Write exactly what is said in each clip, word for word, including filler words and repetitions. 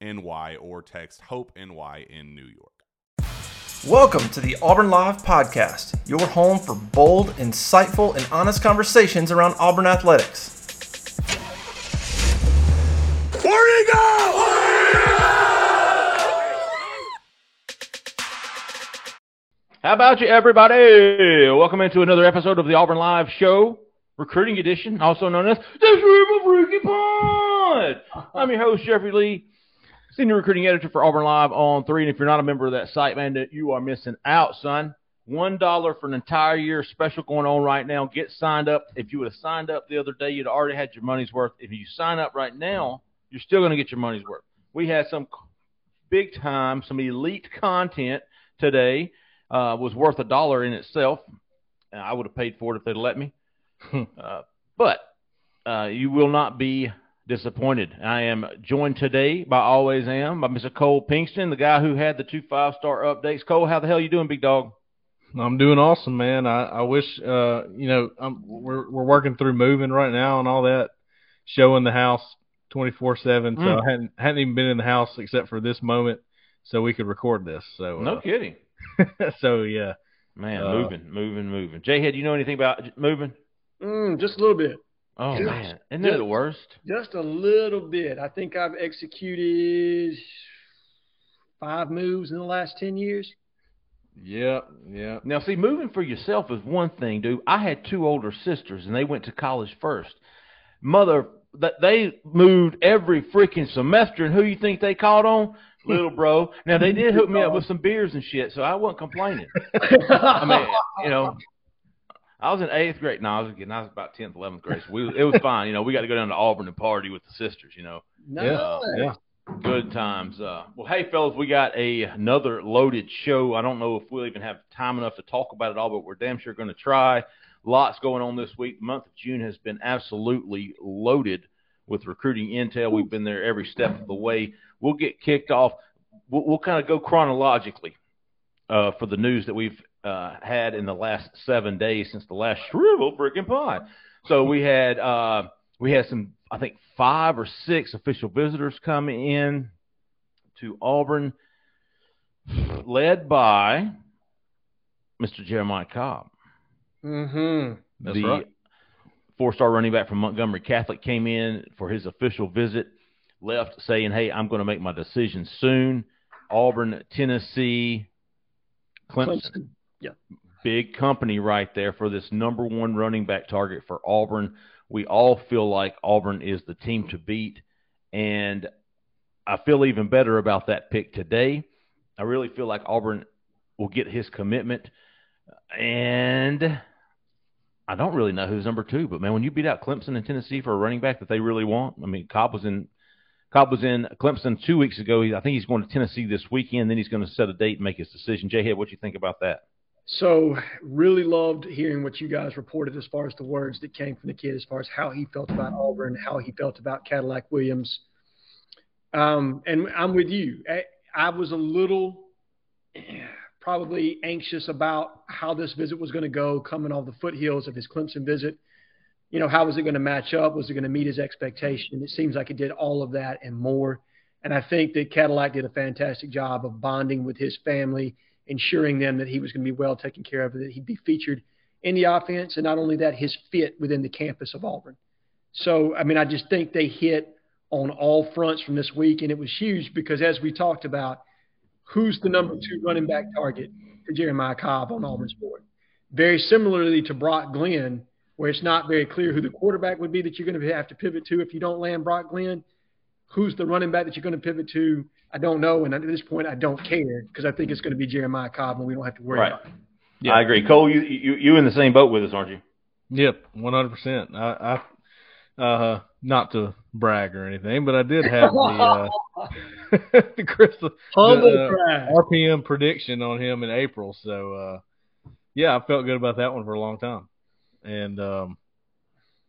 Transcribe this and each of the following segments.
N Y or text HOPE N Y in New York. Welcome to the Auburn Live podcast, your home for bold, insightful, and honest conversations around Auburn athletics. Where'd he go? Where'd he go? How about you, everybody? Welcome into another episode of the Auburn Live show, recruiting edition, also known as the Room of Rookie Pod. I'm your host, Jeffrey Lee, senior recruiting editor for Auburn Live on three. And if you're not a member of that site, man, you are missing out, son. One dollar for an entire year special going on right now. Get signed up. If you would have signed up the other day, you'd already had your money's worth. If you sign up right now, you're still going to get your money's worth. We had some big time, some elite content today. Uh, was worth a dollar in itself. And I would have paid for it if they'd let me. uh, but uh, you will not be disappointed. I am joined today by always am by Mister Cole Pinkston, the guy who had the two five-star updates. Cole, how the hell you doing, big dog? I'm doing awesome, man. I, I wish, uh, you know, I'm, we're we're working through moving right now and all that, showing the house twenty-four seven. So mm. I hadn't hadn't even been in the house except for this moment, so we could record this. So no uh, kidding. So yeah, man, uh, moving, moving, moving. J-Head, you know anything about moving? Mm, just a little bit. Oh, just, man. Isn't that just, the worst? Just a little bit. I think I've executed five moves in the last ten years. Yeah, yeah. Now, see, moving for yourself is one thing, dude. I had two older sisters, and they went to college first. Mother, they moved every freaking semester, and who you think they called on? Little bro. Now, they did hook me up with some beers and shit, so I wasn't complaining. I mean, you know. I was in eighth grade. No, I was kidding. I was about tenth, eleventh grade. So we, it was fine. You know, we got to go down to Auburn and party with the sisters, you know. Nice. Uh, yeah. Good times. Uh, well, hey, fellas, we got a, another loaded show. I don't know if we'll even have time enough to talk about it all, but we're damn sure going to try. Lots going on this week. The month of June has been absolutely loaded with recruiting intel. We've been there every step of the way. We'll get kicked off. We'll, we'll kind of go chronologically uh, for the news that we've Uh, had in the last seven days since the last shrivel freaking pod. So we had uh, we had some, I think, five or six official visitors come in to Auburn, led by Mister Jeremiah Cobb. Mm-hmm. That's the right. Four-star running back from Montgomery Catholic came in for his official visit, left saying, "Hey, I'm going to make my decision soon." Auburn, Tennessee, Clemson. Clemson. Yeah, big company right there for this number one running back target for Auburn. we all feel like Auburn is the team to beat, and I feel even better about that pick today. I really feel like Auburn will get his commitment, and I don't really know who's number two, but man, when you beat out Clemson and Tennessee for a running back that they really want, I mean, Cobb was in Cobb was in Clemson two weeks ago. I think he's going to Tennessee this weekend. Then he's going to set a date and make his decision. J-Head, what do you think about that? So really loved hearing what you guys reported as far as the words that came from the kid, as far as how he felt about Auburn, how he felt about Cadillac Williams. Um, and I'm with you. I, I was a little probably anxious about how this visit was going to go, coming off the foothills of his Clemson visit. You know, how was it going to match up? Was it going to meet his expectation? It seems like it did all of that and more. And I think that Cadillac did a fantastic job of bonding with his family, ensuring them that he was going to be well taken care of, that he'd be featured in the offense, and not only that, his fit within the campus of Auburn. So, I mean, I just think they hit on all fronts from this week, and it was huge because, as we talked about, who's the number two running back target to Jeremiah Cobb on Auburn's board? Very similarly to Brock Glenn, where it's not very clear who the quarterback would be that you're going to have to pivot to if you don't land Brock Glenn. Who's the running back that you're going to pivot to? I don't know, and at this point, I don't care because I think it's going to be Jeremiah Cobb, and we don't have to worry right. about it. Yeah, I agree. Cole, you you you in the same boat with us, aren't you? Yep, one hundred percent. I, I uh, not to brag or anything, but I did have the uh, the, crystal, the uh, R P M prediction on him in April. So uh, yeah, I felt good about that one for a long time, and um,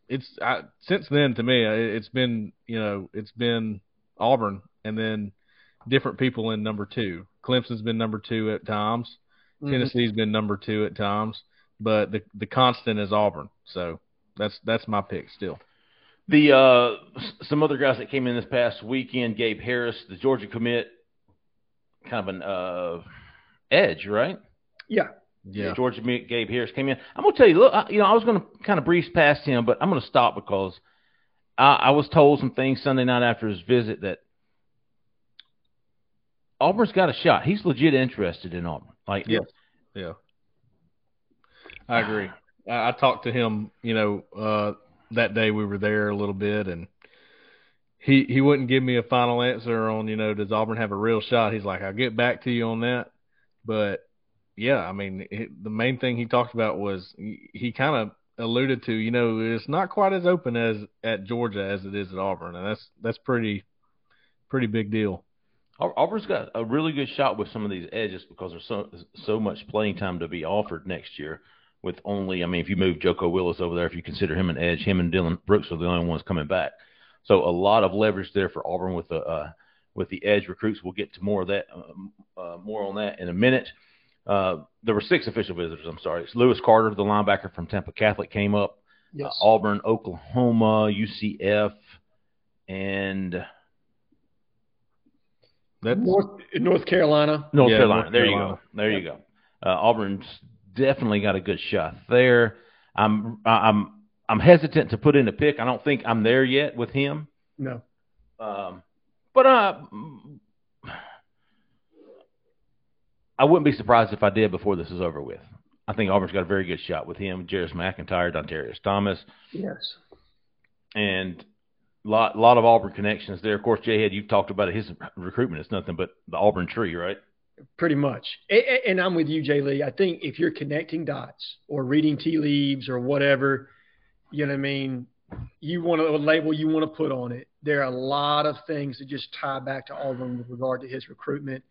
it's I, since then to me, it's been you know it's been Auburn, and then different people in number two. Clemson's been number two at times. Mm-hmm. Tennessee's been number two at times, but the the constant is Auburn. So that's that's my pick still. The uh, some other guys that came in this past weekend: Gabe Harris, the Georgia commit, kind of an uh, edge, right? Yeah, yeah. Georgia commit Gabe Harris came in. I'm gonna tell you, look, I, you know, I was gonna kind of breeze past him, but I'm gonna stop because I, I was told some things Sunday night after his visit that Auburn's got a shot. He's legit interested in Auburn. Like, yeah, yeah, I agree. I, I talked to him, you know, uh, that day we were there a little bit, and he he wouldn't give me a final answer on, you know, does Auburn have a real shot? He's like, I'll get back to you on that. But yeah, I mean, it, the main thing he talked about was he, he kind of alluded to, you know, it's not quite as open as at Georgia as it is at Auburn, and that's that's pretty pretty big deal. Auburn's got a really good shot with some of these edges because there's so so much playing time to be offered next year with only, I mean, if you move Joco Willis over there, if you consider him an edge, him and Dylan Brooks are the only ones coming back. So a lot of leverage there for Auburn with the uh, with the edge recruits. We'll get to more of that, uh, uh, more on that in a minute. Uh, there were six official visitors, I'm sorry. It's Lewis Carter, the linebacker from Tampa Catholic, came up. Yes. Uh, Auburn, Oklahoma, U C F, and – That's North, North Carolina. North yeah, Carolina. North there Carolina. you go. There yep. you go. Uh, Auburn's definitely got a good shot there. I'm I'm I'm hesitant to put in a pick. I don't think I'm there yet with him. No. Um, but uh, I wouldn't be surprised if I did before this is over with. I think Auburn's got a very good shot with him, Jairus McIntyre, Dontarius Thomas. Yes. And A lot, lot of Auburn connections there. Of course, J-Head, you've talked about it. His recruitment is nothing but the Auburn tree, right? Pretty much. And I'm with you, Jay Lee. I think if you're connecting dots or reading tea leaves or whatever, you know what I mean, you want a label you want to put on it, there are a lot of things that just tie back to Auburn with regard to his recruitment.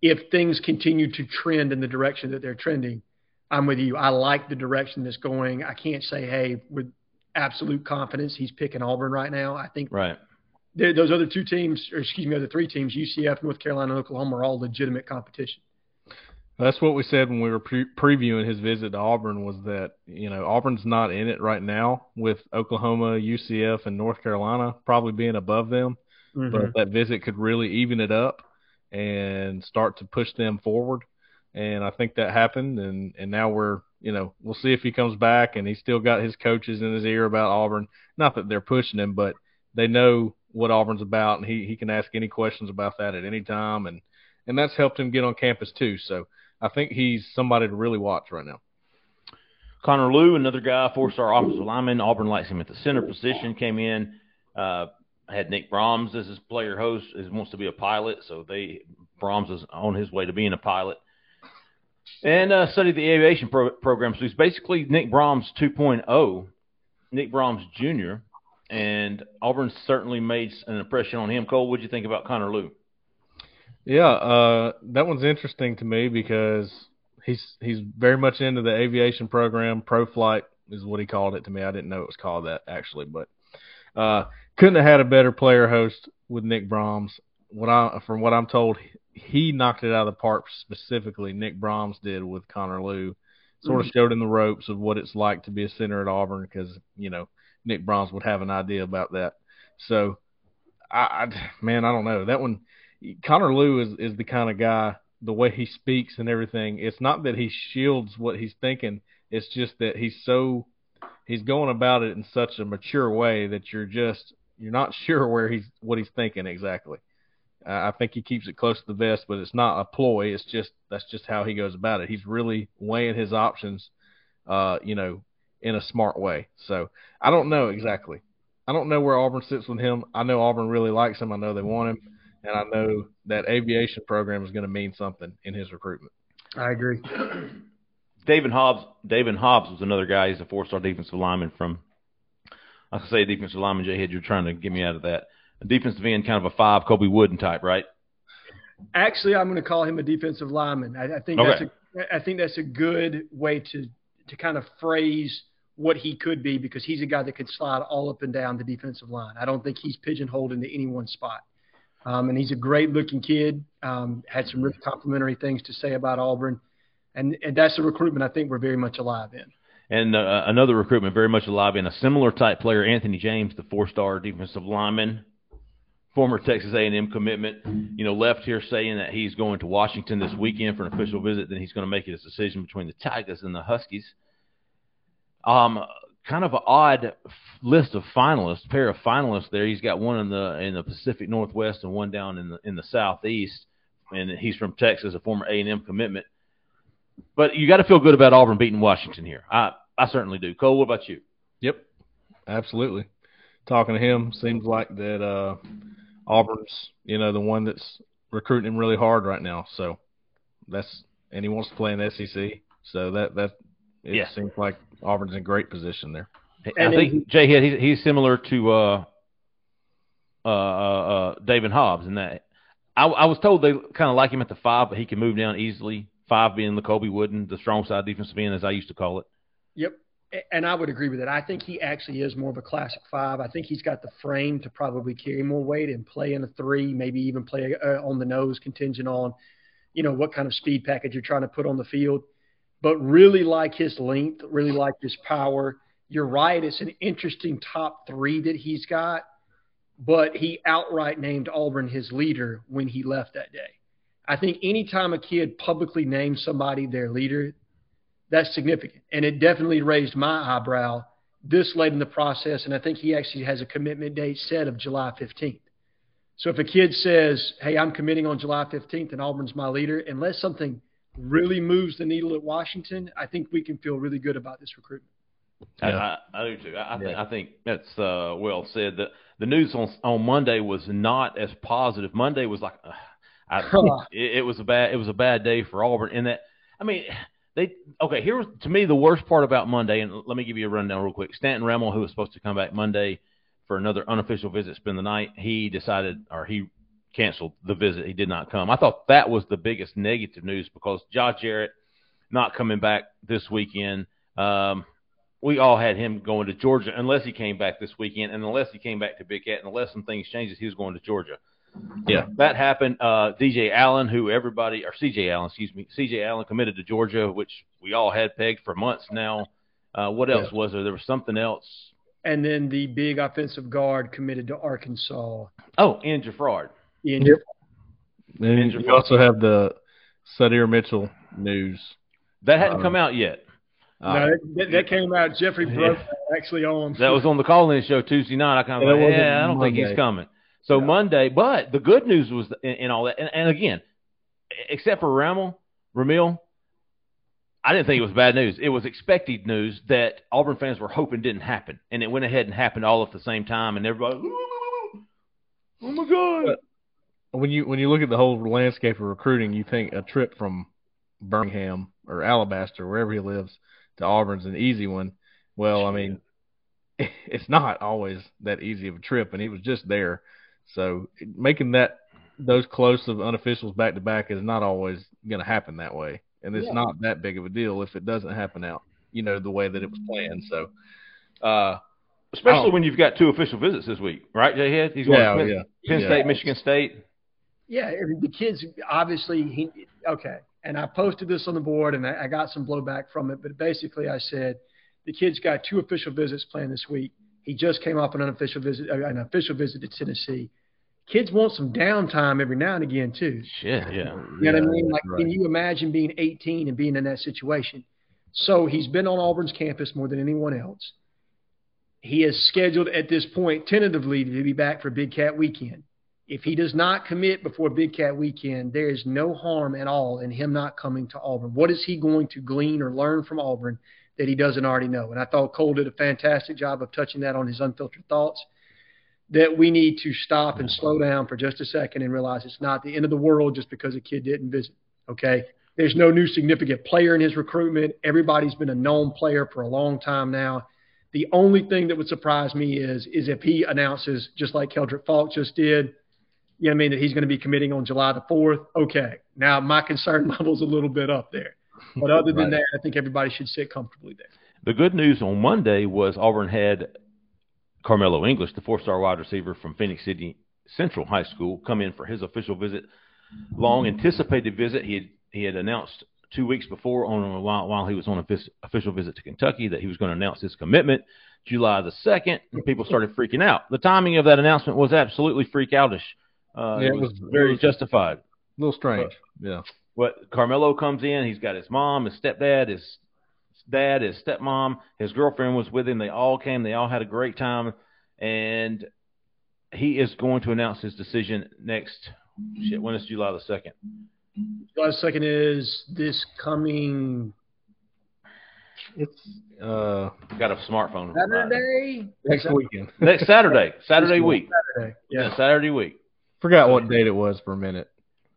If things continue to trend in the direction that they're trending, I'm with you. I like the direction that's going. I can't say, hey, we're – absolute confidence he's picking Auburn right now. I think right. those other two teams, or excuse me, other three teams, U C F, North Carolina, and Oklahoma, are all legitimate competition. That's what we said when we were pre- previewing his visit to Auburn, was that, you know, Auburn's not in it right now with Oklahoma, U C F, and North Carolina probably being above them. Mm-hmm. But that visit could really even it up and start to push them forward. And I think that happened, and, and now we're, you know, we'll see if he comes back, and he's still got his coaches in his ear about Auburn. Not that they're pushing him, but they know what Auburn's about, and he, he can ask any questions about that at any time, and, and that's helped him get on campus too. So I think he's somebody to really watch right now. Connor Lew, another guy, four-star offensive lineman. Auburn likes him at the center position. Came in, uh, had Nick Brahms as his player host. He wants to be a pilot, so they Brahms is on his way to being a pilot. And uh, studied the aviation pro- program. So he's basically Nick Brahms two point oh, Nick Brahms Junior, and Auburn certainly made an impression on him. Cole, what did you think about Connor Lew? Yeah, uh, that one's interesting to me because he's he's very much into the aviation program. Pro flight is what he called it to me. I didn't know it was called that, actually, but uh, couldn't have had a better player host with Nick Brahms. What I, from what I'm told, he knocked it out of the park specifically. Nick Brahms did with Connor Lew. Sort of showed him the ropes of what it's like to be a center at Auburn because, you know, Nick Brahms would have an idea about that. So, I, I man, I don't know. That one – Connor Lew is, is the kind of guy, the way he speaks and everything, it's not that he shields what he's thinking. It's just that he's so he's going about it in such a mature way that you're just you're not sure where he's what he's thinking exactly. Uh, I think he keeps it close to the vest, but it's not a ploy. It's just that's just how he goes about it. He's really weighing his options, uh, you know, in a smart way. So I don't know exactly. I don't know where Auburn sits with him. I know Auburn really likes him. I know they want him. And I know that aviation program is going to mean something in his recruitment. I agree. David Hobbs David Hobbs was another guy. He's a four-star defensive lineman from – I could say defensive lineman, Jay Head, you're trying to get me out of that. A defensive end, kind of a five, Kobe Wooden type, right? Actually, I'm going to call him a defensive lineman. I, I think okay. that's a, I think that's a good way to, to kind of phrase what he could be because he's a guy that could slide all up and down the defensive line. I don't think he's pigeonholed into any one spot. Um, and he's a great-looking kid, um, had some really complimentary things to say about Auburn. And and that's a recruitment I think we're very much alive in. And uh, another recruitment very much alive in, a similar type player, Anthony James, the four-star defensive lineman, former Texas A and M commitment. You know, left here saying that he's going to Washington this weekend for an official visit, then he's going to make his decision between the Tigers and the Huskies. Um, kind of an odd list of finalists, pair of finalists there. He's got one in the in the Pacific Northwest and one down in the in the Southeast, and he's from Texas, a former A and M commitment. But you got to feel good about Auburn beating Washington here. I, I certainly do. Cole, what about you? Yep, absolutely. Talking to him, seems like that uh, Auburn's, you know, the one that's recruiting him really hard right now. So that's and he wants to play in the S E C. So that that it yeah. seems like Auburn's in great position there. And I think Jay Head, he's, he's similar to uh, uh, uh, David Hobbs in that. I, I was told they kind of like him at the five, but he can move down easily. Five being the Kobe Wooden, the strong side defensive end, as I used to call it. Yep, and I would agree with that. I think he actually is more of a classic five. I think he's got the frame to probably carry more weight and play in a three, maybe even play uh, on the nose contingent on, you know, what kind of speed package you're trying to put on the field. But really like his length, really like his power. You're right. It's an interesting top three that he's got, but he outright named Auburn his leader when he left that day. I think anytime a kid publicly names somebody their leader, that's significant. And it definitely raised my eyebrow this late in the process. And I think he actually has a commitment date set of July fifteenth. So if a kid says, hey, I'm committing on July fifteenth and Auburn's my leader, unless something really moves the needle at Washington, I think we can feel really good about this recruitment. Yeah. I, I, I do too. I, I, th- yeah. I think that's uh, well said. The, the news on on Monday was not as positive. Monday was like uh, I, it, it was a bad it was a bad day for Auburn. In that, I mean, they okay. Here was to me the worst part about Monday, and let me give you a rundown real quick. Stanton Rammel, who was supposed to come back Monday for another unofficial visit, spend the night, he decided or he canceled the visit. He did not come. I thought that was the biggest negative news because Josh Jarrett not coming back this weekend. Um, We all had him going to Georgia unless he came back this weekend, and unless he came back to Big Cat, and unless some things changes, he was going to Georgia. Yeah, that happened. Uh, D J Allen, who everybody – or C J Allen, excuse me. C J Allen committed to Georgia, which we all had pegged for months now. Uh, what else yeah. was there? There was something else. And then the big offensive guard committed to Arkansas. Oh, and Jeffrard. Yep. And Jeffrard. You also have the Sadir Mitchell news. That hadn't um, come out yet. No, uh, that, that came out. Jeffrey broke yeah. actually on. That was on the call-in show Tuesday night. I kind of yeah, like, yeah I don't Monday. think he's coming. So yeah. Monday, but the good news was in, in all that, and, and again, except for Rammel, Ramil, I didn't think it was bad news. It was expected news that Auburn fans were hoping didn't happen, and it went ahead and happened all at the same time, and everybody, oh my God. When you when you look at the whole landscape of recruiting, you think a trip from Birmingham or Alabaster, wherever he lives, to Auburn's an easy one. Well, I mean, it's not always that easy of a trip, and he was just there. So making that those close of unofficials back-to-back is not always going to happen that way. And it's yeah. not that big of a deal if it doesn't happen out, you know, the way that it was planned. So, uh, especially when you've got two official visits this week, right, Jayhead? He's going yeah, to Penn, yeah. Penn yeah. State, Michigan State. Yeah, the kids obviously he, – okay. And I posted this on the board, and I, I got some blowback from it. But basically I said the kid's got two official visits planned this week. He just came off an unofficial visit, an official visit to Tennessee. Kids want some downtime every now and again too. Shit, yeah. You know yeah, what I mean? Like, right. Can you imagine being eighteen and being in that situation? So he's been on Auburn's campus more than anyone else. He is scheduled at this point tentatively to be back for Big Cat Weekend. If he does not commit before Big Cat Weekend, there is no harm at all in him not coming to Auburn. What is he going to glean or learn from Auburn that he doesn't already know? And I thought Cole did a fantastic job of touching that on his Unfiltered Thoughts, that we need to stop and slow down for just a second and realize it's not the end of the world just because a kid didn't visit, okay? There's no new significant player in his recruitment. Everybody's been a known player for a long time now. The only thing that would surprise me is is if he announces, just like Keldrick Faulk just did, you know what I mean, that he's going to be committing on July the fourth. Okay, now my concern level's a little bit up there. But other than right. that, I think everybody should sit comfortably there. The good news on Monday was Auburn had Carmelo English, the four-star wide receiver from Phoenix City Central High School, come in for his official visit, long-anticipated visit. He had, he had announced two weeks before on while, while he was on an official visit to Kentucky that he was going to announce his commitment July the second, and people started freaking out. The timing of that announcement was absolutely freak-outish. Uh, yeah, it, was it was very justified. A little strange, but, yeah. But Carmelo comes in. He's got his mom, his stepdad, his dad, his stepmom, his girlfriend was with him. They all came. They all had a great time. And he is going to announce his decision next – shit, when is July the second? July the second is this coming – it's uh, – got a smartphone. Saturday? Next weekend. Next Saturday. Saturday week. Saturday. Yeah. yeah, Saturday week. Forgot what date it was for a minute.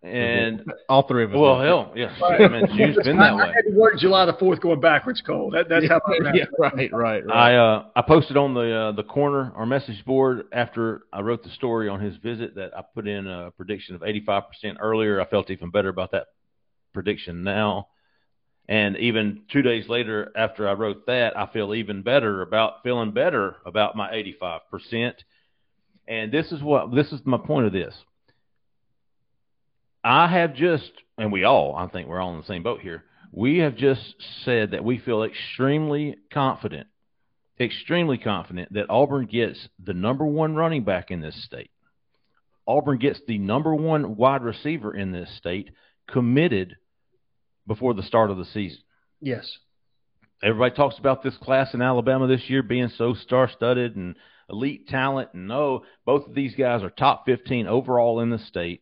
And all three of us. Well, hell, yeah. Right. I mean, June's been that I, way. I had to work July the fourth going backwards, Cole. That, that's yeah, how I yeah, right, right, right. I, uh, I posted on the uh, the corner, our message board, after I wrote the story on his visit that I put in a prediction of eighty-five percent earlier. I felt even better about that prediction now. And even two days later after I wrote that, I feel even better about feeling better about my eighty-five percent. And this is what this is my point of this. I have just, and we all, I think we're all in the same boat here, we have just said that we feel extremely confident, extremely confident that Auburn gets the number one running back in this state. Auburn gets the number one wide receiver in this state committed before the start of the season. Yes. Everybody talks about this class in Alabama this year being so star-studded and elite talent, and no, both of these guys are top fifteen overall in the state.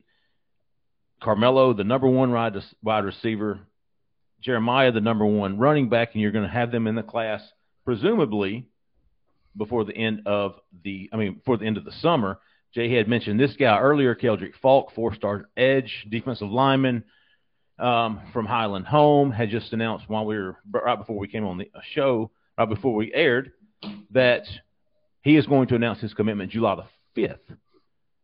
Carmelo, the number one wide receiver, Jeremiah, the number one running back, and you're going to have them in the class presumably before the end of the, I mean, before the end of the summer. Jay had mentioned this guy earlier, Keldrick Faulk, four-star edge defensive lineman um, from Highland Home, had just announced while we were right before we came on the show, right before we aired, that he is going to announce his commitment July the fifth.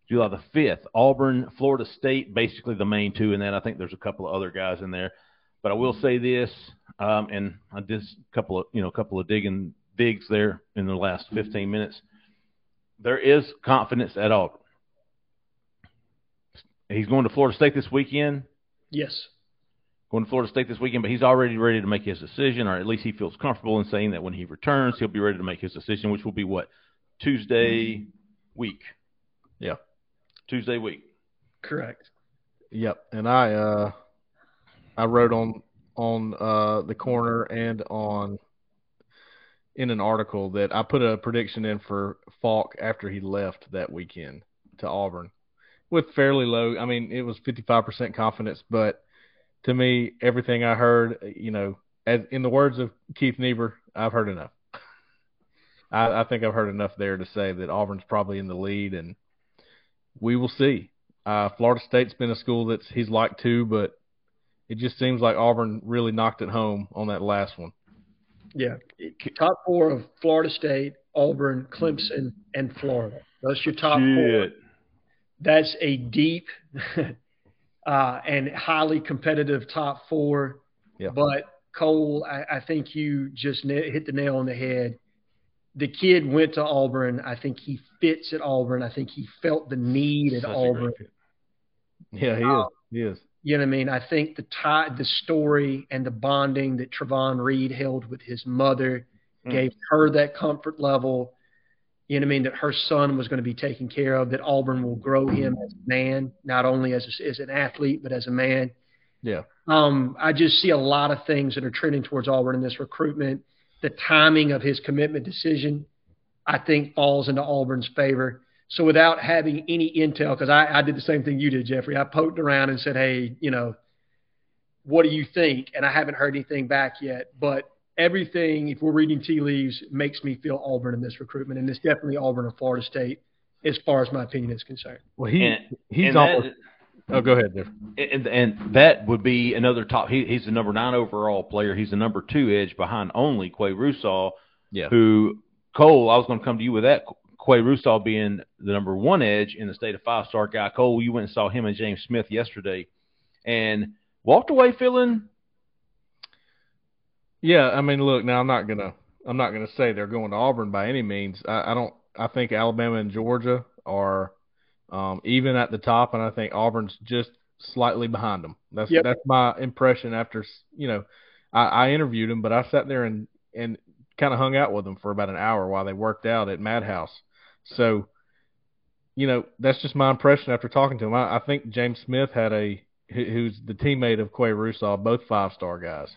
July the fifth, Auburn, Florida State, basically the main two in that. I think there's a couple of other guys in there. But I will say this, um, and I did a couple of, you know, a couple of digging digs there in the last fifteen minutes. There is confidence at Auburn. He's going to Florida State this weekend. Yes. Going to Florida State this weekend, but he's already ready to make his decision, or at least he feels comfortable in saying that when he returns, he'll be ready to make his decision, which will be what? Tuesday week. Yeah. Tuesday week. Correct. Yep. And I uh, I wrote on on uh, the corner and on in an article that I put a prediction in for Falk after he left that weekend to Auburn with fairly low. I mean, it was fifty-five percent confidence, but to me, everything I heard, you know, as in the words of Keith Niebuhr, I've heard enough. I, I think I've heard enough there to say that Auburn's probably in the lead, and we will see. Uh, Florida State's been a school that's he's liked too, but it just seems like Auburn really knocked it home on that last one. Yeah, top four of Florida State, Auburn, Clemson, and Florida. That's your top Shit. four. That's a deep uh, and highly competitive top four. Yeah. But, Cole, I, I think you just na- hit the nail on the head. The kid went to Auburn. I think he fits at Auburn. I think he felt the need at Such Auburn. Yeah, he uh, is. He is. You know what I mean? I think the tie, the story and the bonding that Trevon Reed held with his mother mm. gave her that comfort level, you know what I mean, that her son was going to be taken care of, that Auburn will grow him as a man, not only as, a, as an athlete, but as a man. Yeah. Um, I just see a lot of things that are trending towards Auburn in this recruitment. The timing of his commitment decision, I think, falls into Auburn's favor. So without having any intel, because I, I did the same thing you did, Jeffrey. I poked around and said, hey, you know, what do you think? And I haven't heard anything back yet. But everything, if we're reading tea leaves, makes me feel Auburn in this recruitment. And it's definitely Auburn and Florida State as far as my opinion is concerned. Well, he and, he's and almost that, – oh, go ahead, Jeff. And, and that would be another top he, – he's the number nine overall player. He's the number two edge behind only Quay Russo, yeah. who – Cole, I was going to come to you with that – Quay Russo being the number one edge in the state of five-star guy. Cole, you went and saw him and James Smith yesterday and walked away feeling. Yeah. I mean, look, now I'm not going to, I'm not going to say they're going to Auburn by any means. I, I don't, I think Alabama and Georgia are um, even at the top. And I think Auburn's just slightly behind them. That's, yep. that's my impression after, you know, I, I interviewed him, but I sat there and, and kind of hung out with them for about an hour while they worked out at Madhouse. So, you know, that's just my impression after talking to him. I, I think James Smith had a who, who's the teammate of Quay Russo, both five-star guys.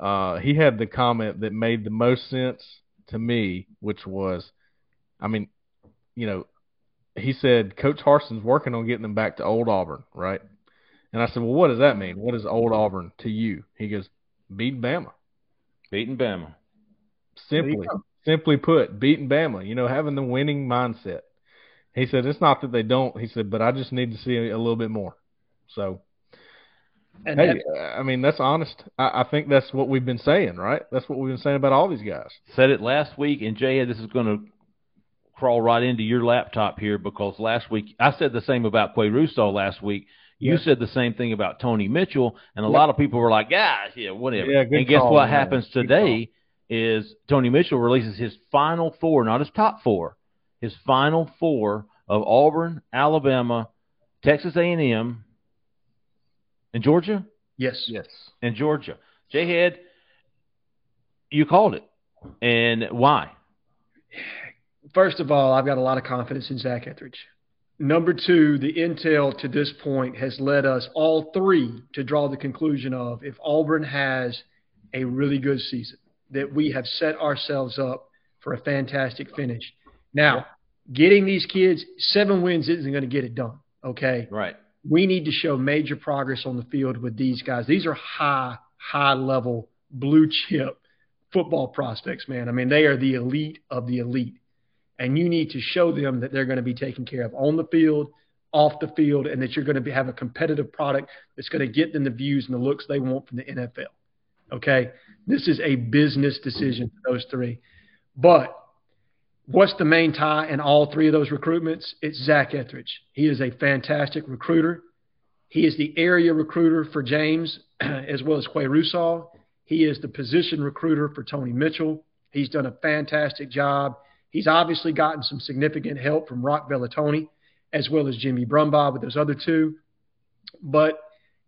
Uh, he had the comment that made the most sense to me, which was, I mean, you know, he said, Coach Harson's working on getting them back to old Auburn, right? And I said, well, what does that mean? What is old Auburn to you? He goes, beating Bama. Beating Bama. Simply. Simply put, beating Bama, you know, having the winning mindset. He said, it's not that they don't. He said, but I just need to see a little bit more. So, and hey, I mean, that's honest. I, I think that's what we've been saying, right? That's what we've been saying about all these guys. Said it last week, and, Jay, this is going to crawl right into your laptop here because last week I said the same about Quay Russo last week. You yeah. said the same thing about Tony Mitchell, and a yeah. lot of people were like, ah, yeah, whatever. Yeah, and guess call, what man. happens today? Is Tony Mitchell releases his final four, not his top four, his final four of Auburn, Alabama, Texas A and M, and Georgia? Yes. Yes. And Georgia. J-Head, you called it. And why? First of all, I've got a lot of confidence in Zach Etheridge. Number two, the intel to this point has led us all three to draw the conclusion of if Auburn has a really good season, that we have set ourselves up for a fantastic finish. Now, getting these kids, seven wins isn't going to get it done, okay? Right. We need to show major progress on the field with these guys. These are high, high-level, blue-chip football prospects, man. I mean, they are the elite of the elite. And you need to show them that they're going to be taken care of on the field, off the field, and that you're going to be, have a competitive product that's going to get them the views and the looks they want from the N F L. Okay, this is a business decision for those three. But what's the main tie in all three of those recruitments? It's Zach Etheridge. He is a fantastic recruiter. He is the area recruiter for James as well as Quay Russo. He is the position recruiter for Tony Mitchell. He's done a fantastic job. He's obviously gotten some significant help from Rock Bellatoni as well as Jimmy Brumbaugh with those other two. But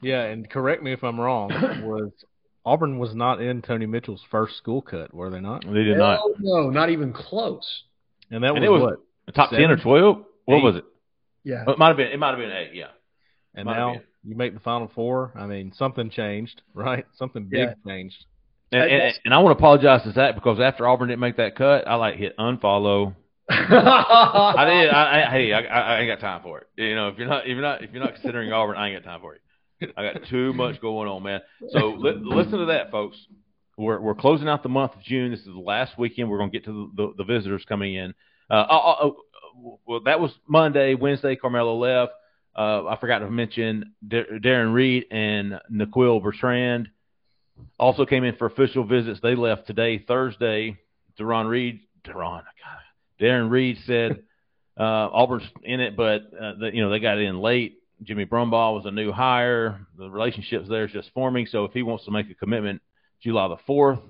Yeah, and correct me if I'm wrong, was Auburn was not in Tony Mitchell's first school cut, were they not? They did not. No, not even close. And that was, and it was what? Top seven, ten or twelve? Eight. What was it? Yeah. It might have been it might have been eight, yeah. And might now you make the Final Four. I mean, something changed, right? Something big yeah. changed. And, and, and I want to apologize to Zach because after Auburn didn't make that cut, I like hit unfollow. I did. I, I, hey, I, I ain't got time for it. You know, if you're not if you're not if you're not considering Auburn, I ain't got time for it. I got too much going on, man. So li- listen to that, folks. We're we're closing out the month of June. This is the last weekend. We're going to get to the, the, the visitors coming in. Uh, oh, oh, oh, well, that was Monday. Wednesday, Carmelo left. Uh, I forgot to mention De- Deron Reed and Naquil Bertrand also came in for official visits. They left today, Thursday. Deron Reed, Deron, God, Deron Reed said uh, Auburn's in it, but uh, the, you know they got in late. Jimmy Brumbaugh was a new hire. The relationships there is just forming. So if he wants to make a commitment July the fourth,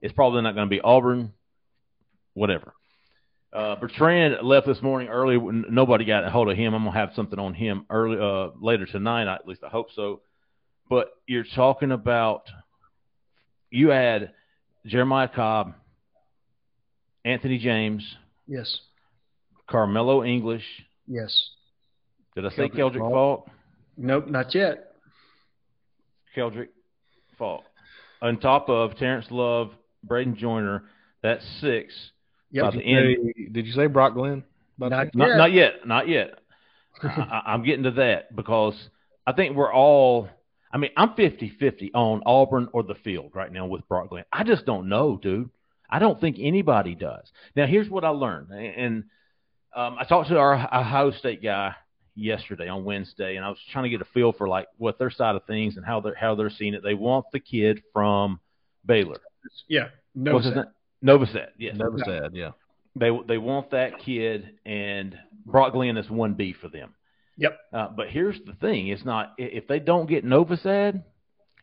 it's probably not going to be Auburn, whatever. Uh, Bertrand left this morning early. Nobody got a hold of him. I'm going to have something on him early uh, later tonight, at least I hope so. But you're talking about you had Jeremiah Cobb, Anthony James. Yes. Carmelo English. Yes. Did I say Keldrick, Keldrick Faulk? Nope, not yet. Keldrick Faulk. On top of Terrence Love, Braden Joyner, that's six. Yep. Did, you say, did you say Brock Glenn? Not yet. Not, not yet. Not yet. I, I'm getting to that because I think we're all – I mean, I'm fifty-fifty on Auburn or the field right now with Brock Glenn. I just don't know, dude. I don't think anybody does. Now, here's what I learned. And um, I talked to our Ohio State guy yesterday on Wednesday, and I was trying to get a feel for like what their side of things and how they're how they're seeing it. They want the kid from Baylor. Yeah, Novosad. Novosad, yeah, Novosad, yeah. They they want that kid, and Brock Glenn is one B for them. Yep. Uh, but here's the thing: it's not if they don't get Novosad,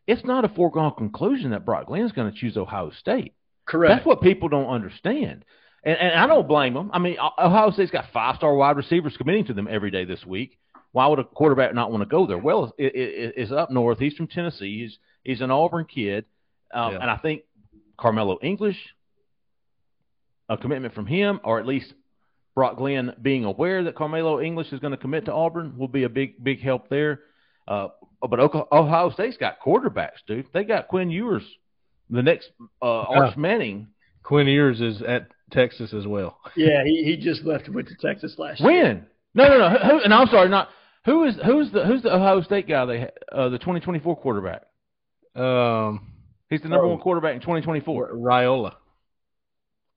it's not a foregone conclusion that Brock Glenn is going to choose Ohio State. Correct. That's what people don't understand. And, and I don't blame them. I mean, Ohio State's got five-star wide receivers committing to them every day this week. Why would a quarterback not want to go there? Well, it, it, it's up north. He's from Tennessee. He's he's an Auburn kid. Um, yeah. And I think Carmelo English, a commitment from him, or at least Brock Glenn being aware that Carmelo English is going to commit to Auburn will be a big, big help there. Uh, but Ohio State's got quarterbacks, dude. They got Quinn Ewers, the next uh, Arch Manning. Quinn Ewers is at Texas as well. Yeah, he, he just left and went to Texas last when? year. When? No, no, no. Who, and I'm sorry, not who is who's the who's the Ohio State guy? They uh, the twenty twenty-four quarterback. Um, he's the number oh, one quarterback in twenty twenty-four. Raiola.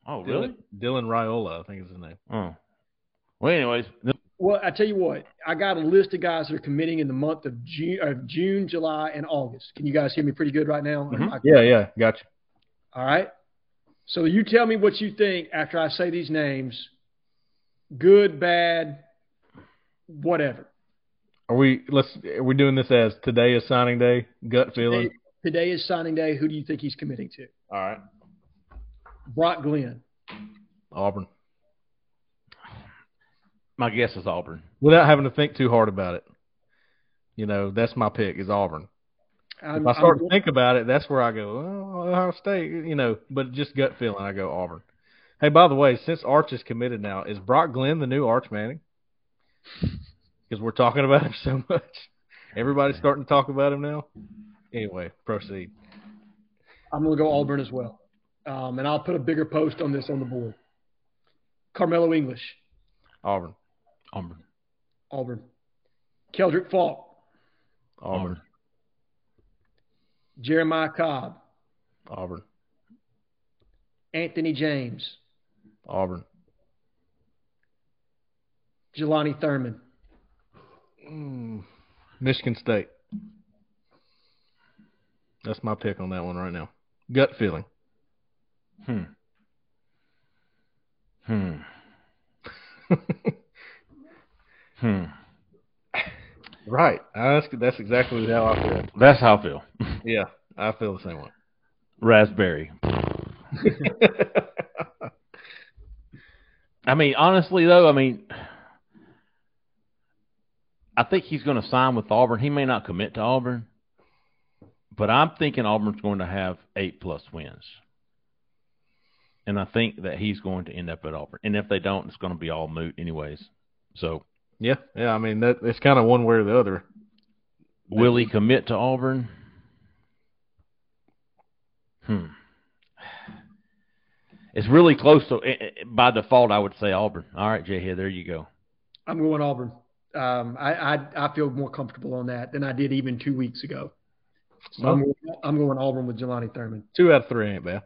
Oh, really? Dylan, Dylan Raiola, I think is his name. Oh. Well, anyways. Well, I tell you what, I got a list of guys that are committing in the month of June, of June, July, and August. Can you guys hear me pretty good right now? Mm-hmm. Yeah, yeah, gotcha. All right. So you tell me what you think after I say these names, good, bad, whatever. Are we let's are we doing this as today is signing day, gut feeling? Today, today is signing day. Who do you think he's committing to? All right. Brock Glenn. Auburn. My guess is Auburn. Without having to think too hard about it. You know, that's my pick is Auburn. I'm, if I start I'm, to think about it, that's where I go, oh, Ohio State, you know, but just gut feeling, I go Auburn. Hey, by the way, since Arch is committed now, is Brock Glenn the new Arch Manning? Because we're talking about him so much. Everybody's starting to talk about him now. Anyway, proceed. I'm going to go Auburn as well. Um, and I'll put a bigger post on this on the board. Carmelo English. Auburn. Auburn. Auburn. Keldrick Faulk. Auburn. Jeremiah Cobb. Auburn. Anthony James. Auburn. Jelani Thurman. Mm, Michigan State. That's my pick on that one right now. Gut feeling. Hmm. Hmm. hmm. Right. That's, that's exactly how I feel. That's how I feel. Yeah, I feel the same way. Raspberry. I mean, honestly, though, I mean, I think he's going to sign with Auburn. He may not commit to Auburn, but I'm thinking Auburn's going to have eight-plus wins. And I think that he's going to end up at Auburn. And if they don't, it's going to be all moot anyways. So, yeah, yeah. I mean, that it's kind of one way or the other. Will he commit to Auburn? Hmm. It's really close to – by default, I would say Auburn. All right, J-Head, there you go. I'm going Auburn. Um, I, I I feel more comfortable on that than I did even two weeks ago. So well, I'm, going, I'm going Auburn with Jelani Thurman. Two out of three ain't bad.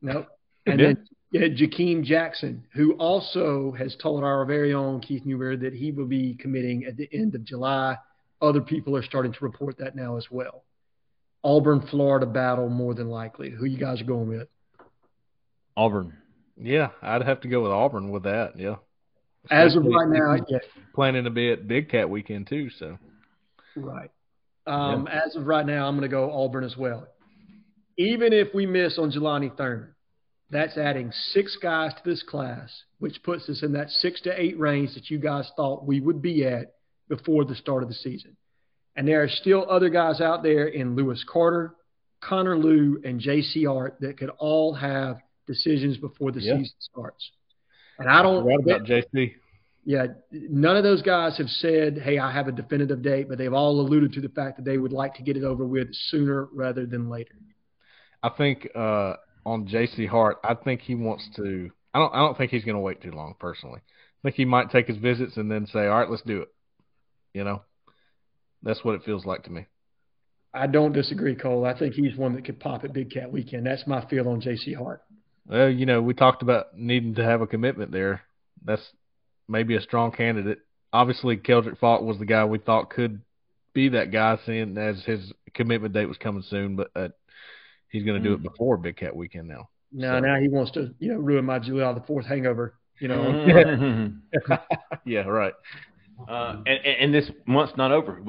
Nope. And then you had Jakeem Jackson, who also has told our very own Keith Newberry that he will be committing at the end of July. Other people are starting to report that now as well. Auburn, Florida battle more than likely. Who you guys are going with? Auburn. Yeah, I'd have to go with Auburn with that, yeah. As of right now, yeah. Planning to be at Big Cat weekend too, so. Right. Um, yeah. As of right now, I'm going to go Auburn as well. Even if we miss on Jelani Thurman, that's adding six guys to this class, which puts us in that six to eight range that you guys thought we would be at before the start of the season. And there are still other guys out there in Lewis Carter, Connor Lew, and J C Hart that could all have decisions before the yeah. season starts. And I don't right about J C. Yeah, none of those guys have said, hey, I have a definitive date, but they've all alluded to the fact that they would like to get it over with sooner rather than later. I think uh, on J C Hart, I think he wants to – I don't I don't think he's going to wait too long, personally. I think he might take his visits and then say, all right, let's do it. You know, that's what it feels like to me. I don't disagree, Cole. I think he's one that could pop at Big Cat Weekend. That's my feel on J C Hart. Well, you know, we talked about needing to have a commitment there. That's maybe a strong candidate. Obviously, Keldrick Faulk was the guy we thought could be that guy, seeing as his commitment date was coming soon, but uh, he's going to do mm-hmm. it before Big Cat Weekend now. No, so. Now he wants to, you know, ruin my July the fourth hangover, you know. Yeah, right. Uh, and, and this month's not over.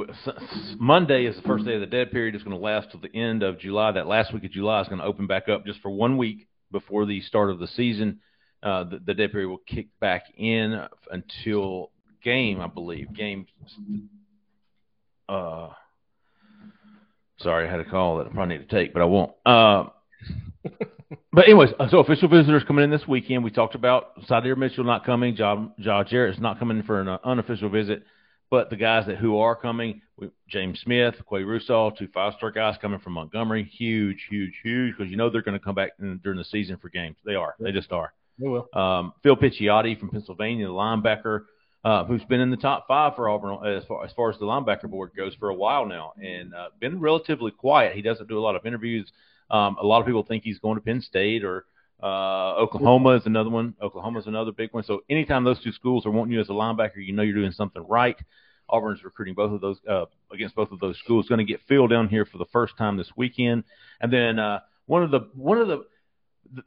Monday is the first day of the dead period. It's going to last till the end of July. That last week of July is going to open back up just for one week. Before the start of the season, uh, the, the dead period will kick back in until game, I believe. Game. Uh, sorry, I had a call that I probably need to take, but I won't. Uh, but anyways, so official visitors coming in this weekend. We talked about Sadir Mitchell not coming. Josh Jarrett is not coming for an unofficial visit. But the guys that who are coming, James Smith, Quay Russo, two five-star guys coming from Montgomery, huge, huge, huge, because you know they're going to come back in, during the season for games. They are. They just are. They will. Um, Phil Picciotti from Pennsylvania, the linebacker, uh, who's been in the top five for Auburn as far as, far as the linebacker board goes for a while now, and uh, been relatively quiet. He doesn't do a lot of interviews. Um, a lot of people think he's going to Penn State or uh, Oklahoma is another one. Oklahoma is another big one. So anytime those two schools are wanting you as a linebacker, you know you're doing something right. Auburn's recruiting both of those uh, against both of those schools. Going to get Phil down here for the first time this weekend, and then uh, one of the one of the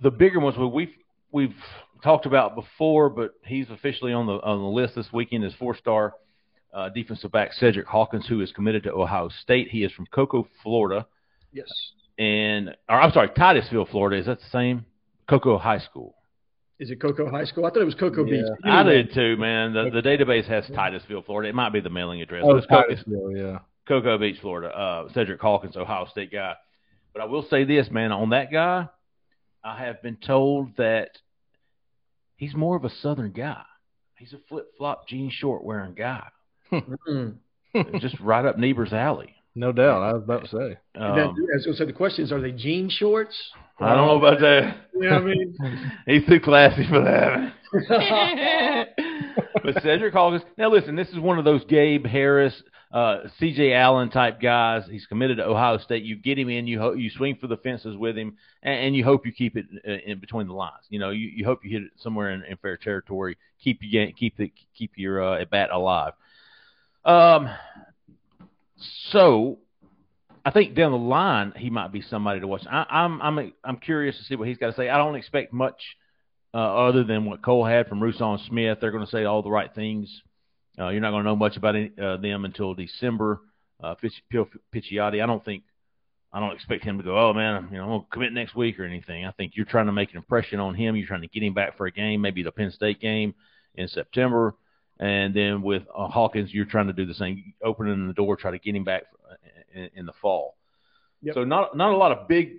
the bigger ones we've we've talked about before, but he's officially on the on the list this weekend is four star uh, defensive back Cedric Hawkins, who is committed to Ohio State. He is from Cocoa, Florida. Yes, and or I'm sorry, Titusville, Florida. Is that the same? Cocoa High School. Is it Cocoa High School? I thought it was Cocoa yeah. Beach. Anyway. I did too, man. The, the database has Titusville, Florida. It might be the mailing address. Oh, Titusville, yeah. Cocoa Beach, Florida. Uh, Cedric Hawkins, Ohio State guy. But I will say this, man. On that guy, I have been told that he's more of a Southern guy. He's a flip-flop, jean short-wearing guy. Just right up Niebuhr's alley. No doubt. I was about to say. Um, then, I was going to say, the question is, are they jean shorts? I don't know about that. You know what I mean? He's too classy for that. But But Cedric Hawkins, now listen, this is one of those Gabe Harris, uh, C J Allen type guys. He's committed to Ohio State. You get him in, you ho- you swing for the fences with him, and, and you hope you keep it in between the lines. You know, you, you hope you hit it somewhere in, in fair territory. Keep you keep the keep your uh, at bat alive. Um, so I think down the line he might be somebody to watch. I, I'm I'm I'm curious to see what he's got to say. I don't expect much. Uh, other than what Cole had from Russo and Smith, they're going to say all the right things. Uh, you're not going to know much about any, uh, them until December. Uh, Picciotti, I don't think, I don't expect him to go, oh man, you know, I'm going to commit next week or anything. I think you're trying to make an impression on him. You're trying to get him back for a game, maybe the Penn State game in September. And then with uh, Hawkins, you're trying to do the same, opening the door, try to get him back in, in the fall. Yep. So not not a lot of big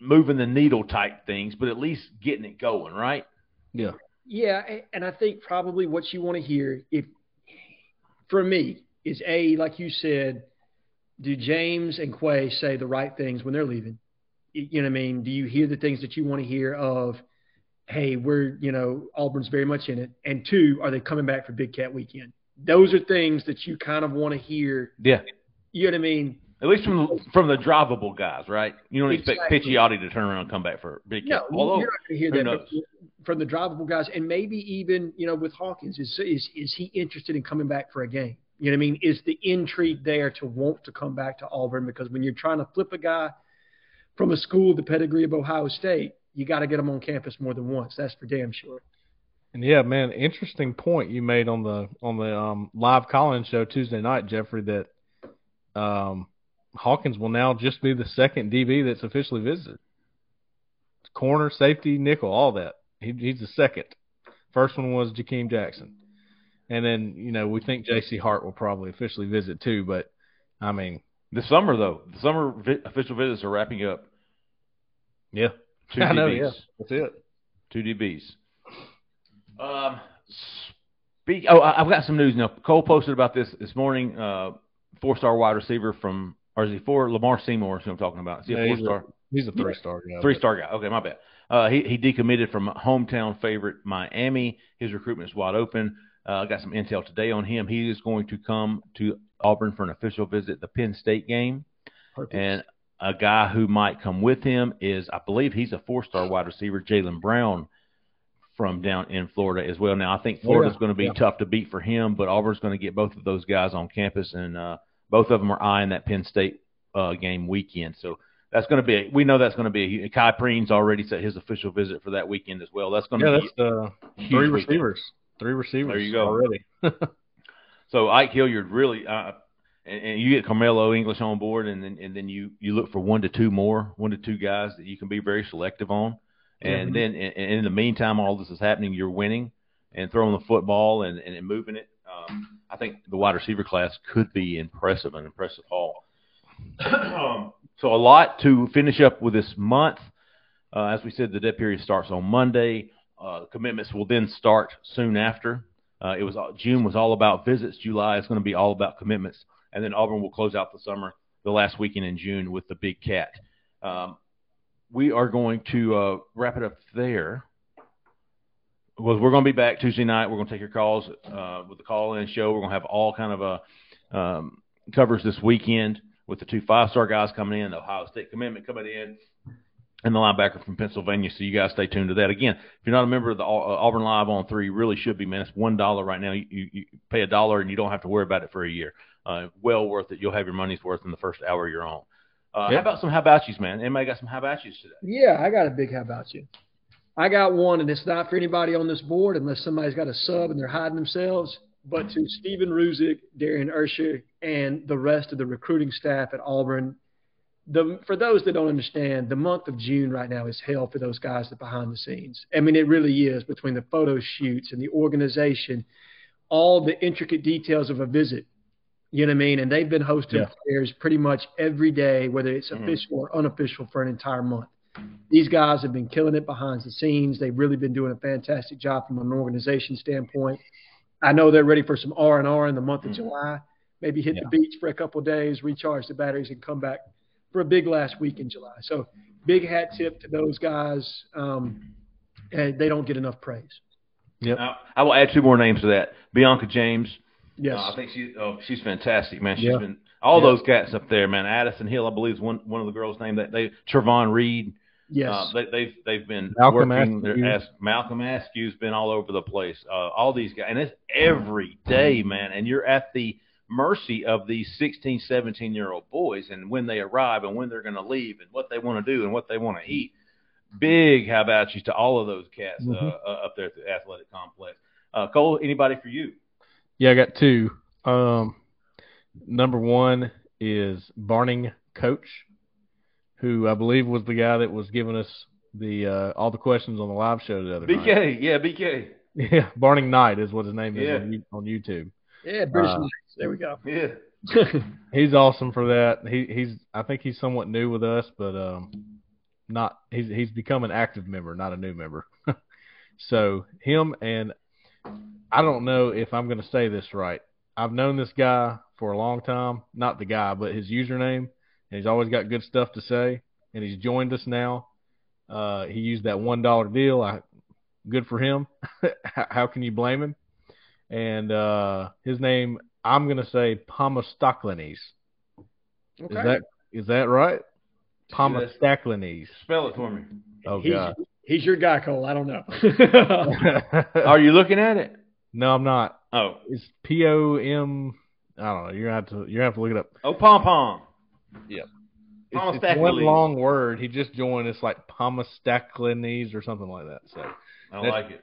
moving the needle type things, but at least getting it going, right? Yeah. Yeah, and I think probably what you want to hear, if for me, is A, like you said, do James and Quay say the right things when they're leaving? You know what I mean? Do you hear the things that you want to hear of, hey, we're, you know, Auburn's very much in it, and two, are they coming back for Big Cat Weekend? Those are things that you kind of want to hear. Yeah. You know what I mean? At least from the, from the drivable guys, right? You don't expect exactly. Picciotti to turn around and come back for Big Cat. No, although, you're not going to hear that knows? From the drivable guys. And maybe even, you know, with Hawkins, is, is is he interested in coming back for a game? You know what I mean? Is the intrigue there to want to come back to Auburn? Because when you're trying to flip a guy from a school the pedigree of Ohio State, you got to get him on campus more than once. That's for damn sure. And yeah, man, interesting point you made on the on the um, live call-in show Tuesday night, Jeffrey, that um, – Hawkins will now just be the second D B that's officially visited. Corner, safety, nickel, all that. He, he's the second. First one was Jakeem Jackson. And then, you know, we think J C Hart will probably officially visit too, but, I mean. This summer, though, the summer vi- official visits are wrapping up. Yeah. Two I D Bs. Know, yeah. That's it. Two D Bs. Um, speak, oh, I, I've got some news now. Cole posted about this this morning. Uh, four-star wide receiver from Or is he four? Lamar Seymour is who I'm talking about. Is he yeah, a four-star? He's a three-star guy. Three-star guy. Okay, my bad. Uh, he, he decommitted from hometown favorite Miami. His recruitment is wide open. I uh, got some intel today on him. He is going to come to Auburn for an official visit, the Penn State game. Perfect. And a guy who might come with him is, I believe he's a four-star wide receiver, Jaylen Brown from down in Florida as well. Now, I think Florida's yeah, going to be yeah. tough to beat for him, but Auburn's going to get both of those guys on campus and – uh both of them are eyeing that Penn State uh, game weekend. So that's going to be – we know that's going to be – Kai Preen's already set his official visit for that weekend as well. That's going to yeah, be – Yeah, that's uh, three receivers. Weekend. Three receivers there you go. Already. So Ike Hilliard really uh, – and, and you get Carmelo English on board, and then and then you, you look for one to two more, one to two guys that you can be very selective on. And mm-hmm. then and, and in the meantime, all this is happening, you're winning and throwing the football and, and moving it. Um, I think the wide receiver class could be impressive, an impressive haul. um, so a lot to finish up with this month. Uh, as we said, the dead period starts on Monday. Uh, commitments will then start soon after. Uh, it was June was all about visits. July is going to be all about commitments. And then Auburn will close out the summer, the last weekend in June, with the Big Cat. Um, we are going to uh, wrap it up there. Well, we're going to be back Tuesday night. We're going to take your calls uh, with the call-in show. We're going to have all kind of uh, um, covers this weekend with the two five-star guys coming in, the Ohio State commitment coming in, and the linebacker from Pennsylvania. So you guys stay tuned to that. Again, if you're not a member of the uh, Auburn Live on three, you really should be, man. It's one dollar right now. You, you, you pay a dollar, and you don't have to worry about it for a year. Uh, well worth it. You'll have your money's worth in the first hour you're on. Uh, yeah. How about some how about yous, man? Anybody got some how about yous today? Yeah, I got a big how about you. I got one, and it's not for anybody on this board unless somebody's got a sub and they're hiding themselves, but to Stephen Ruzick, Darren Ursher, and the rest of the recruiting staff at Auburn. The, for those that don't understand, the month of June right now is hell for those guys that behind the scenes. I mean, it really is, between the photo shoots and the organization, all the intricate details of a visit. You know what I mean? And they've been hosting yeah. players pretty much every day, whether it's mm-hmm. official or unofficial, for an entire month. These guys have been killing it behind the scenes. They've really been doing a fantastic job from an organization standpoint. I know they're ready for some R and R in the month of mm-hmm. July. Maybe hit yeah. the beach for a couple of days, recharge the batteries, and come back for a big last week in July. So big hat tip to those guys. Um, and they don't get enough praise. Yep. Uh, I will add two more names to that. Bianca James. Yes. Uh, I think she, oh, she's fantastic, man. She's yeah. been all yeah. those cats up there, man. Addison Hill, I believe, is one one of the girls' names. That they Trevon Reed. Yes. Uh, they, they've they've been Malcolm working. Askew. As, Malcolm Askew's been all over the place. Uh, all these guys, and it's every day, man. And you're at the mercy of these sixteen, seventeen-year-old boys, and when they arrive, and when they're going to leave, and what they want to do, and what they want to eat. Big how about you to all of those cats mm-hmm. uh, up there at the athletic complex. Uh, Cole, anybody for you? Yeah, I got two. Um, number one is Barney Coach, who I believe was the guy that was giving us the uh, all the questions on the live show the other B K, night. B K, yeah, B K. Yeah, Barney Knight is what his name is yeah. on, on YouTube. Yeah, British uh, Knights. There we go. Yeah, he's awesome for that. He he's I think he's somewhat new with us, but um, not he's he's become an active member, not a new member. So him and I don't know if I'm going to say this right. I've known this guy for a long time, not the guy, but his username. And he's always got good stuff to say, and he's joined us now. Uh, he used that one dollar deal. I, good for him. How can you blame him? And uh, his name, I'm going to say Pamastoklinis. Okay. Is that is that right? Pamastoklinis. Spell it for me. Oh, he's, God. He's your guy, Cole. I don't know. Are you looking at it? No, I'm not. Oh. It's P O M. I don't know. You're going to you're gonna have to look it up. Oh, pom-pom. Yeah, it's, it's one long word. He just joined us like Pamastoklinis or something like that. So I like it.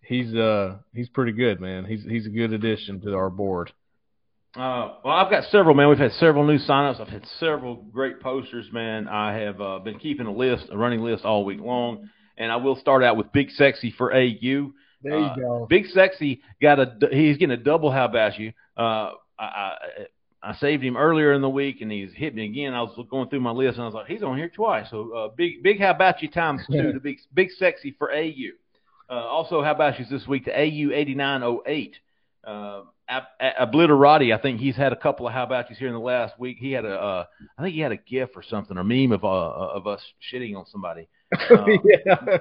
He's uh he's pretty good, man. He's he's a good addition to our board. Uh, well, I've got several, man. We've had several new signups. I've had several great posters, man. I have uh, been keeping a list, a running list all week long, and I will start out with Big Sexy for A U. There you uh, go. Big Sexy got a he's getting a double. How about you? Uh, I. I I saved him earlier in the week, and he's hit me again. I was going through my list, and I was like, he's on here twice. So uh, big, big, how about you times two to big, big sexy for A U. Uh, also, how about you this week to A U eighty-nine oh eight. Uh, Obliterati, I think he's had a couple of how about yous here in the last week. He had a, uh, I think he had a gif or something, or meme of uh, of us shitting on somebody. Uh, yeah.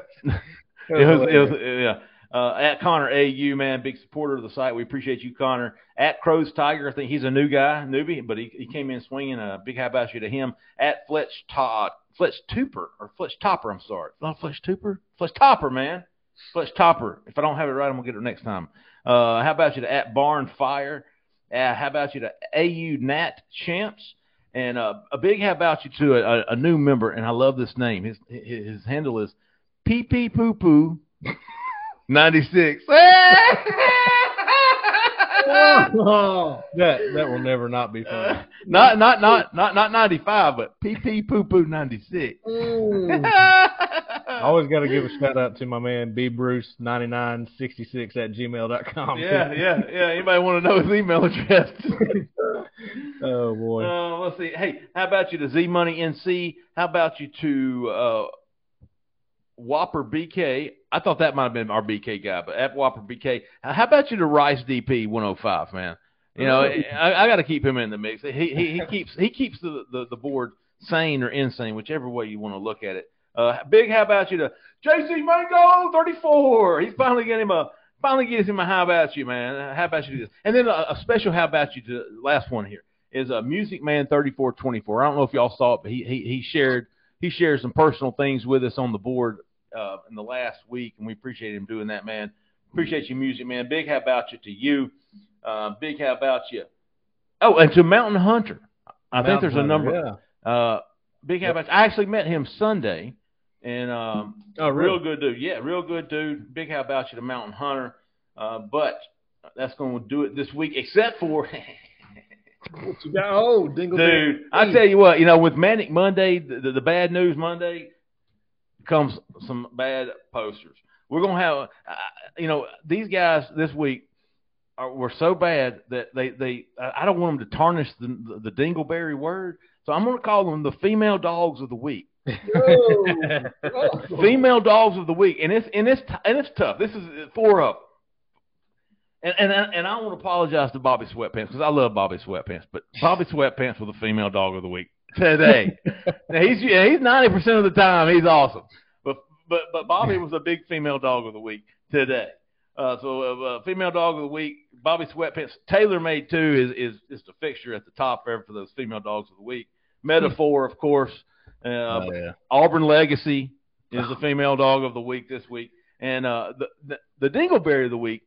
it was, it was, yeah. Uh, at Connor A U, man, big supporter of the site. We appreciate you, Connor. At Crow's Tiger, I think he's a new guy, newbie, but he, he came in swinging. A big high bow to him. At Fletch Todd, Fletch Topper, or Fletch Topper, I'm sorry. Not Fletch Topper? Fletch Topper, man. Fletch Topper. If I don't have it right, I'm going to get it next time. Uh, how about you to At Barn Fire? Uh, how about you to A U Nat Champs? And uh, a big how about you to a, a, a new member, and I love this name. His, his, his handle is Pee Pee Poo Poo. ninety-six. Oh, that that will never not be funny. Uh, not not not not not ninety-five, but pee pee poo poo ninety-six. I always got to give a shout out to my man B Bruce ninety-nine sixty-six at gmail dot com. Yeah, yeah, yeah. Anybody want to know his email address? Oh boy. Uh, let's see. Hey, how about you to Z Money N C? How about you to uh, Whopper B K? I thought that might have been our B K guy, but at Whopper B K, how about you to Rice D P one oh five, man? You know, I, I got to keep him in the mix. He he, he keeps he keeps the, the, the board sane or insane, whichever way you want to look at it. Uh, big, how about you to J C Mango thirty-four? He's finally getting him a finally gives him a how about you, man? How about you do this? And then a, a special how about you to last one here is a Music Man thirty-four twenty-four. I don't know if y'all saw it, but he he he shared he shared some personal things with us on the board. Uh, in the last week, and we appreciate him doing that, man. Appreciate your music, man. Big how about you to you. Uh, big how about you. Oh, and to Mountain Hunter. I Mountain think there's Hunter, a number. Yeah. Uh, big how about you. I actually met him Sunday, and um, oh, really? real good dude. Yeah, real good dude. Big how about you to Mountain Hunter. Uh, but that's going to do it this week, except for – What you got? Oh, dingle dude, dingle. I tell you what, you know, with Manic Monday, the, the, the bad news Monday – comes some bad posters. We're gonna have, uh, you know, these guys this week are, were so bad that they they I don't want them to tarnish the, the the dingleberry word, so I'm gonna call them the female dogs of the week. Female dogs of the week, and it's and it's and it's tough. This is four of them. And and I, and I want to apologize to Bobby Sweatpants because I love Bobby Sweatpants, but Bobby Sweatpants was the female dog of the week today. Now he's he's ninety percent of the time he's awesome, but but but Bobby was a big female dog of the week today. Uh, so uh, female dog of the week, Bobby Sweatpants. TaylorMade two is, is is the fixture at the top for those female dogs of the week. Metaphor, of course. Uh, oh, yeah. Auburn Legacy is the female dog of the week this week. And uh, the, the the Dingleberry of the week,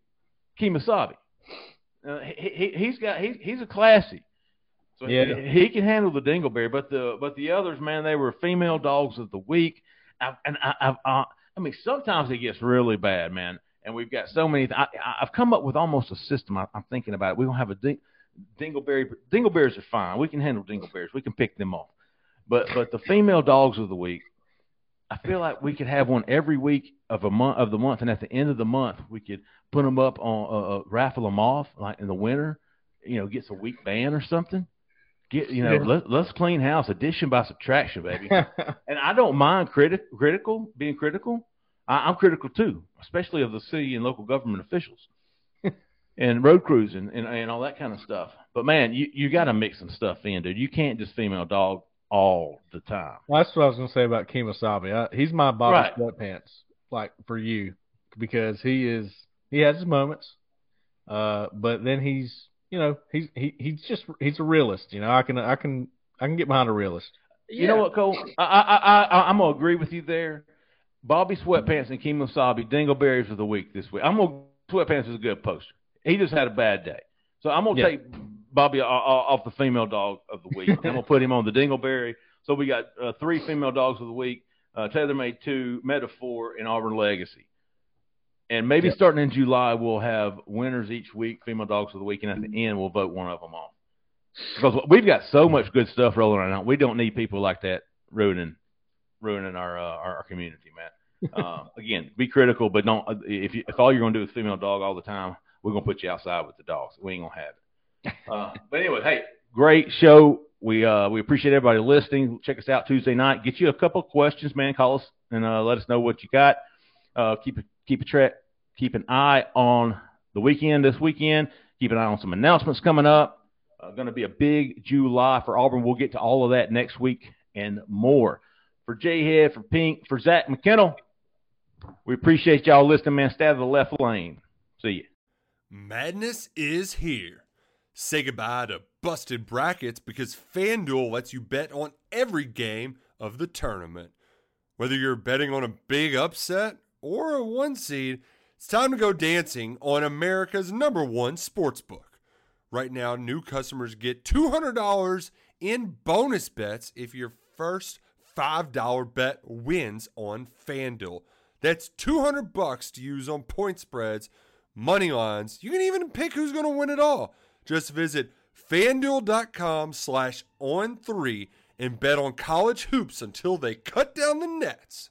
Kemosabe. Uh, he, he he's got he, he's a classy, so yeah. he, he can handle the Dingleberry. But the but the others, man, they were female dogs of the week. I've, and I, I've, I, I mean, sometimes it gets really bad, man. And we've got so many. I, I've come up with almost a system. I, I'm thinking about it. We don't have a ding, Dingleberry. Dingleberries are fine. We can handle Dingleberries. We can pick them off. But but the female dogs of the week, I feel like we could have one every week of a month of the month, and at the end of the month we could put them up on uh, raffle them off, like in the winter, you know, gets a week ban or something. Get you know, yeah. let, let's clean house, addition by subtraction, baby. And I don't mind criti- critical being critical. I, I'm critical too, especially of the city and local government officials, and road crews and, and, and all that kind of stuff. But man, you you got to mix some stuff in, dude. You can't just female dog all the time. Well, that's what I was going to say about Kemosabe. I, he's my Bobby right. Sweatpants, like for you, because he is he has his moments, uh, but then he's you know he's he he's just he's a realist. You know, I can I can I can get behind a realist. You yeah. know what, Cole? I I I I'm gonna agree with you there. Bobby Sweatpants and Kemosabe, Dingleberries of the week this week. I'm gonna Sweatpants is a good poster. He just had a bad day, so I'm gonna yeah. take Bobby off the female dog of the week. I'm going to put him on the Dingleberry. So we got uh, three female dogs of the week, uh, TaylorMade two, Metaphor, and Auburn Legacy. And maybe yep. starting in July, we'll have winners each week, female dogs of the week, and at the end we'll vote one of them off. Because we've got so much good stuff rolling right now. We don't need people like that ruining ruining our uh, our community, man. Uh, again, be critical, but don't. If, you, if all you're going to do is female dog all the time, we're going to put you outside with the dogs. We ain't going to have it. Uh, but anyway, hey, great show. We uh, we appreciate everybody listening. Check us out Tuesday night. Get you a couple of questions, man. Call us and uh, let us know what you got. Uh, keep a, keep a track, keep an eye on the weekend this weekend. Keep an eye on some announcements coming up. Uh, going to be a big July for Auburn. We'll get to all of that next week and more. For Jay Head, for Pink, for Zach McKinnell, we appreciate y'all listening, man. Stay out of the left lane. See you. Madness is here. Say goodbye to busted brackets because FanDuel lets you bet on every game of the tournament. Whether you're betting on a big upset or a one seed, it's time to go dancing on America's number one sportsbook. Right now, new customers get two hundred dollars in bonus bets if your first five dollars bet wins on FanDuel. That's two hundred bucks to use on point spreads, money lines. You can even pick who's going to win it all. Just visit FanDuel.com slash on three and bet on college hoops until they cut down the nets.